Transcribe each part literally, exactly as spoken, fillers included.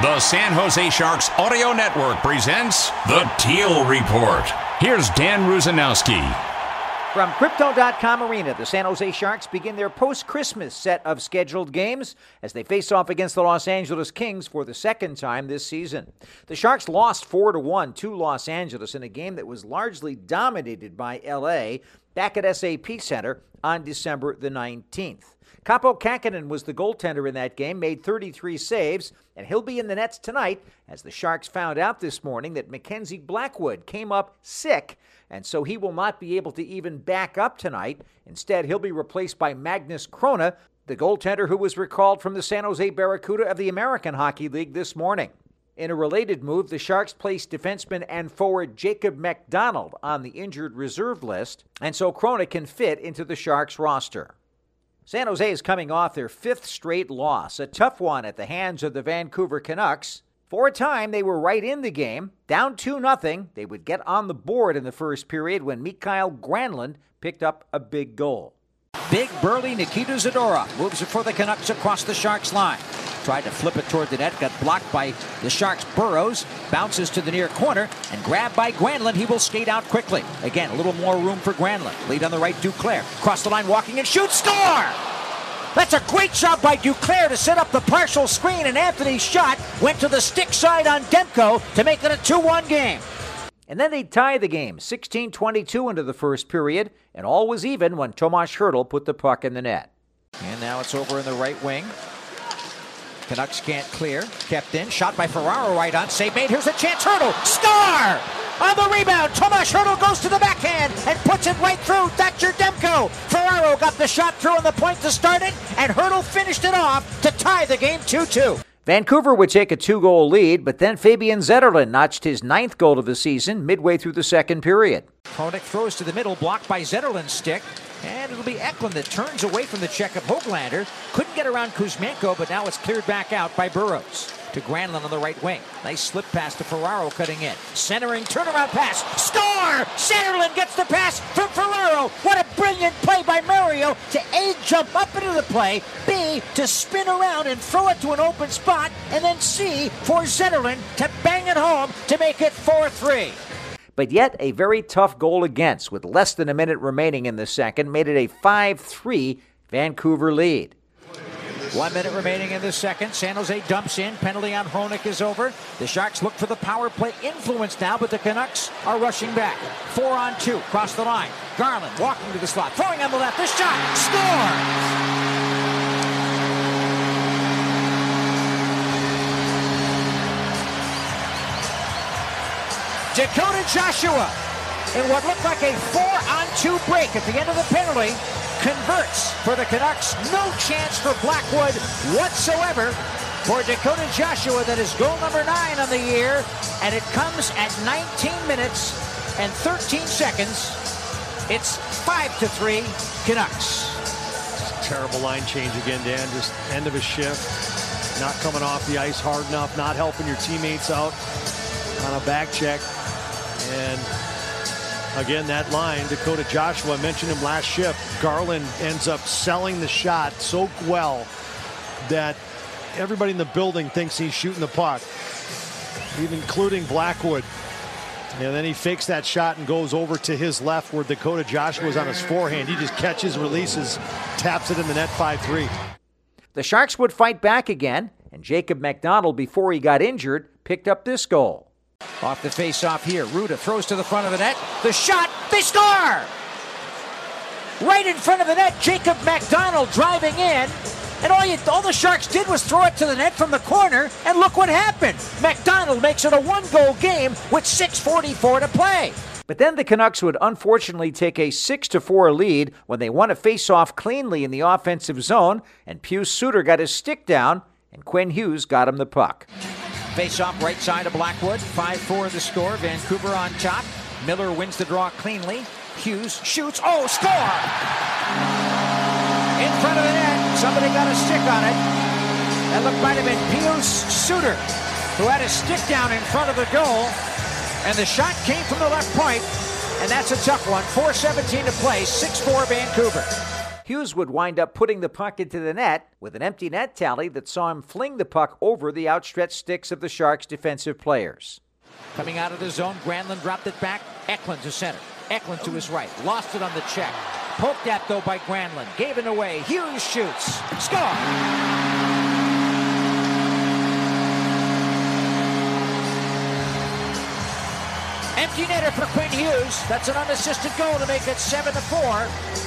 The San Jose Sharks Audio Network presents The Teal Report. Here's Dan Rusinowski. From Crypto dot com Arena, the San Jose Sharks begin their post-Christmas set of scheduled games as they face off against the Los Angeles Kings for the second time this season. The Sharks lost four to one to Los Angeles in a game that was largely dominated by L A back at S A P Center on December the nineteenth. Kaapo Kähkönen was the goaltender in that game, made thirty-three saves, and he'll be in the nets tonight as the Sharks found out this morning that Mackenzie Blackwood came up sick, and so he will not be able to even back up tonight. Instead, he'll be replaced by Magnus Chrona, the goaltender who was recalled from the San Jose Barracuda of the American Hockey League this morning. In a related move, the Sharks placed defenseman and forward Jacob McDonald on the injured reserve list, and so Chrona can fit into the Sharks roster. San Jose is coming off their fifth straight loss, a tough one at the hands of the Vancouver Canucks. For a time, they were right in the game. Down two nothing, they would get on the board in the first period when Mikael Granlund picked up a big goal. Big burly Nikita Zadorov moves it for the Canucks across the Sharks line. Tried to flip it toward the net, got blocked by the Sharks' Burrows, bounces to the near corner, and grabbed by Granlund. He will skate out quickly. Again, a little more room for Granlund. Lead on the right, Duclair. Cross the line, walking and shoots, score! That's a great shot by Duclair to set up the partial screen, and Anthony's shot went to the stick side on Demko to make it a two one game. And then they tie the game, sixteen twenty-two into the first period, and all was even when Tomas Hertl put the puck in the net. And now it's over in the right wing. Canucks can't clear. Kept in. Shot by Ferraro right on. Save made. Here's a chance. Hertl. Star! On the rebound. Tomas Hertl goes to the backhand and puts it right through Thatcher Demko. Ferraro got the shot through on the point to start it, and Hertl finished it off to tie the game two two. Vancouver would take a two-goal lead, but then Fabian Zetterlund notched his ninth goal of the season midway through the second period. Hronick throws to the middle, blocked by Zetterlund's stick, and it'll be Eklund that turns away from the check of Hoglander. Couldn't get around Kuzmenko, but now it's cleared back out by Burrows to Granlund on the right wing. Nice slip pass to Ferraro cutting in. Centering, turnaround pass, score! Zetterlund gets the pass from Ferraro. What a brilliant play by Mario to A, jump up into the play, B, to spin around and throw it to an open spot, and then C, for Zetterlund to bang it home to make it four three. But yet a very tough goal against with less than a minute remaining in the second made it a five three Vancouver lead. One minute remaining in the second. San Jose dumps in. Penalty on Hronick is over. The Sharks look for the power play influence now, but the Canucks are rushing back. Four on two. Cross the line. Garland walking to the slot. Throwing on the left. The shot. Score! Dakota Joshua, in what looked like a four on two break at the end of the penalty, converts for the Canucks. No chance for Blackwood whatsoever for Dakota Joshua. That is goal number nine on the year, and it comes at nineteen minutes and thirteen seconds. It's five to three Canucks. Terrible line change again, Dan. Just end of a shift. Not coming off the ice hard enough, not helping your teammates out on a back check. And again, that line, Dakota Joshua, mentioned him last shift. Garland ends up selling the shot so well that everybody in the building thinks he's shooting the puck, even including Blackwood. And then he fakes that shot and goes over to his left where Dakota Joshua is on his forehand. He just catches, releases, taps it in the net, five three. The Sharks would fight back again, and Jacob McDonald, before he got injured, picked up this goal. Off the face-off here. Ruda throws to the front of the net. The shot. They score! Right in front of the net, Jacob McDonald driving in. And all, you, all the Sharks did was throw it to the net from the corner. And look what happened. McDonald makes it a one-goal game with six forty-four to play. But then the Canucks would unfortunately take a six to four lead when they won a face-off cleanly in the offensive zone. And Pius Suter got his stick down and Quinn Hughes got him the puck. Face-off right side of Blackwood, five four the score, Vancouver on top. Miller wins the draw cleanly. Hughes shoots, oh, score! In front of the net, somebody got a stick on it. That looked might have been Pius Suter, who had a stick down in front of the goal, and the shot came from the left point, and that's a tough one. four seventeen to play, six four Vancouver. Hughes would wind up putting the puck into the net with an empty net tally that saw him fling the puck over the outstretched sticks of the Sharks' defensive players. Coming out of the zone, Granlund dropped it back. Eklund to center. Eklund to his right. Lost it on the check. Poked at, though, by Granlund. Gave it away. Hughes shoots. Score! Empty netter for Quinn Hughes. That's an unassisted goal to make it seven to four.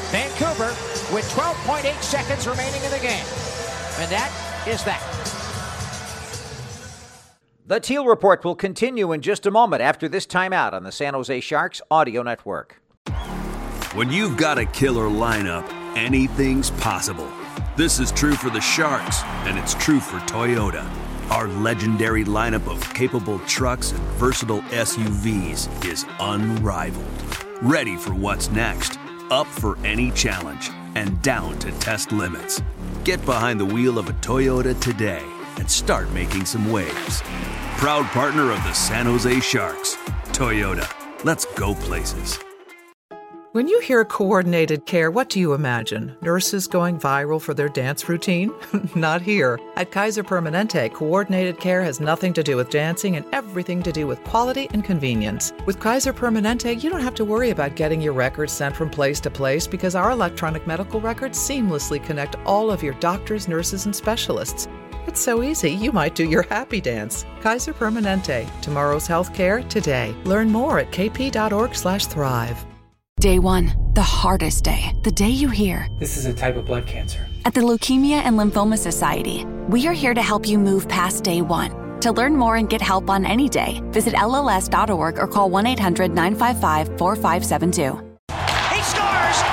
Vancouver with twelve point eight seconds remaining in the game. And that is that. The Teal Report will continue in just a moment after this timeout on the San Jose Sharks Audio Network. When you've got a killer lineup, anything's possible. This is true for the Sharks, and it's true for Toyota. Our legendary lineup of capable trucks and versatile S U Vs is unrivaled. Ready for what's next, up for any challenge, and down to test limits. Get behind the wheel of a Toyota today and start making some waves. Proud partner of the San Jose Sharks. Toyota, let's go places. When you hear coordinated care, what do you imagine? Nurses going viral for their dance routine? Not here. At Kaiser Permanente, coordinated care has nothing to do with dancing and everything to do with quality and convenience. With Kaiser Permanente, you don't have to worry about getting your records sent from place to place because our electronic medical records seamlessly connect all of your doctors, nurses, and specialists. It's so easy, you might do your happy dance. Kaiser Permanente. Tomorrow's healthcare today. Learn more at k p dot org slash thrive. Day one, the hardest day. The day you hear, "This is a type of blood cancer." At the Leukemia and Lymphoma Society, we are here to help you move past day one. To learn more and get help on any day, visit L L S dot org or call one eight hundred nine five five four five seven two.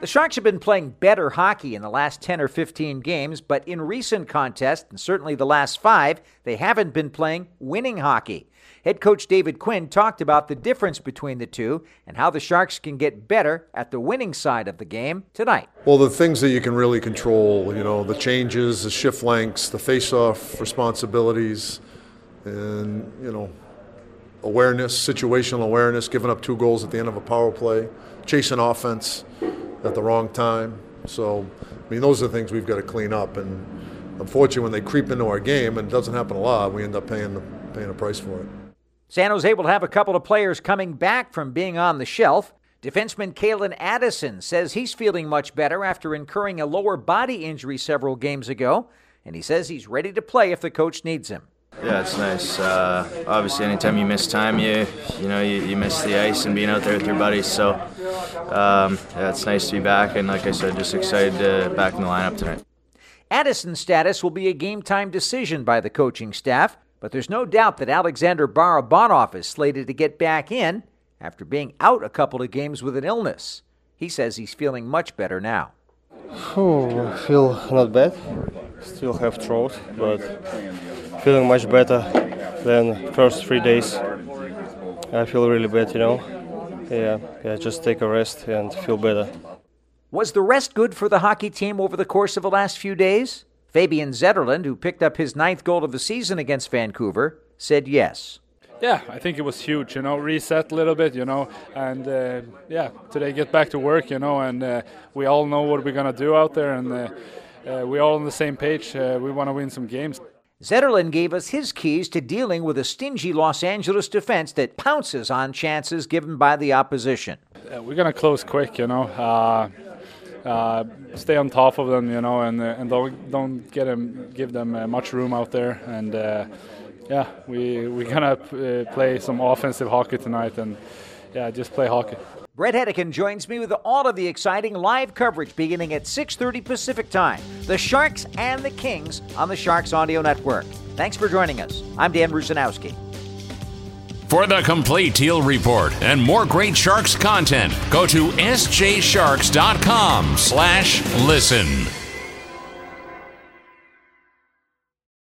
The Sharks have been playing better hockey in the last ten or fifteen games, but in recent contests, and certainly the last five, they haven't been playing winning hockey. Head coach David Quinn talked about the difference between the two and how the Sharks can get better at the winning side of the game tonight. Well, the things that you can really control, you know, the changes, the shift lengths, the face-off responsibilities, and, you know, awareness, situational awareness, giving up two goals at the end of a power play, chasing offense at the wrong time. So, I mean, those are the things we've got to clean up. And unfortunately, when they creep into our game, and it doesn't happen a lot, we end up paying the, paying a price for it. San Jose will have a couple of players coming back from being on the shelf. Defenseman Kalen Addison says he's feeling much better after incurring a lower body injury several games ago, and he says he's ready to play if the coach needs him. Yeah, it's nice. Uh, obviously, anytime you miss time, you you know you, you miss the ice and being out there with your buddies. So um, yeah, it's nice to be back, and like I said, just excited to uh, back in the lineup tonight. Addison's status will be a game-time decision by the coaching staff, but there's no doubt that Alexander Barabanov is slated to get back in after being out a couple of games with an illness. He says he's feeling much better now. Oh, I feel not bad. Still have throat, but feeling much better than first three days. I feel really bad, you know. Yeah, yeah, just take a rest and feel better. Was the rest good for the hockey team over the course of the last few days? Fabian Zetterlund, who picked up his ninth goal of the season against Vancouver, said yes. Yeah, I think it was huge, you know, reset a little bit, you know, and uh, yeah, today get back to work, you know, and uh, we all know what we're going to do out there, and uh, uh, we're all on the same page. Uh, we want to win some games. Zetterlund gave us his keys to dealing with a stingy Los Angeles defense that pounces on chances given by the opposition. Uh, we're going to close quick, you know. Uh, uh, stay on top of them, you know, and uh, and don't don't get them give them uh, much room out there. And uh, yeah, we we're gonna p- play some offensive hockey tonight, and yeah, just play hockey. Brett Hedekin joins me with all of the exciting live coverage beginning at six thirty Pacific Time. The Sharks and the Kings on the Sharks Audio Network. Thanks for joining us. I'm Dan Rusinowski. For the complete Teal Report and more great Sharks content, go to s j sharks dot com slash listen.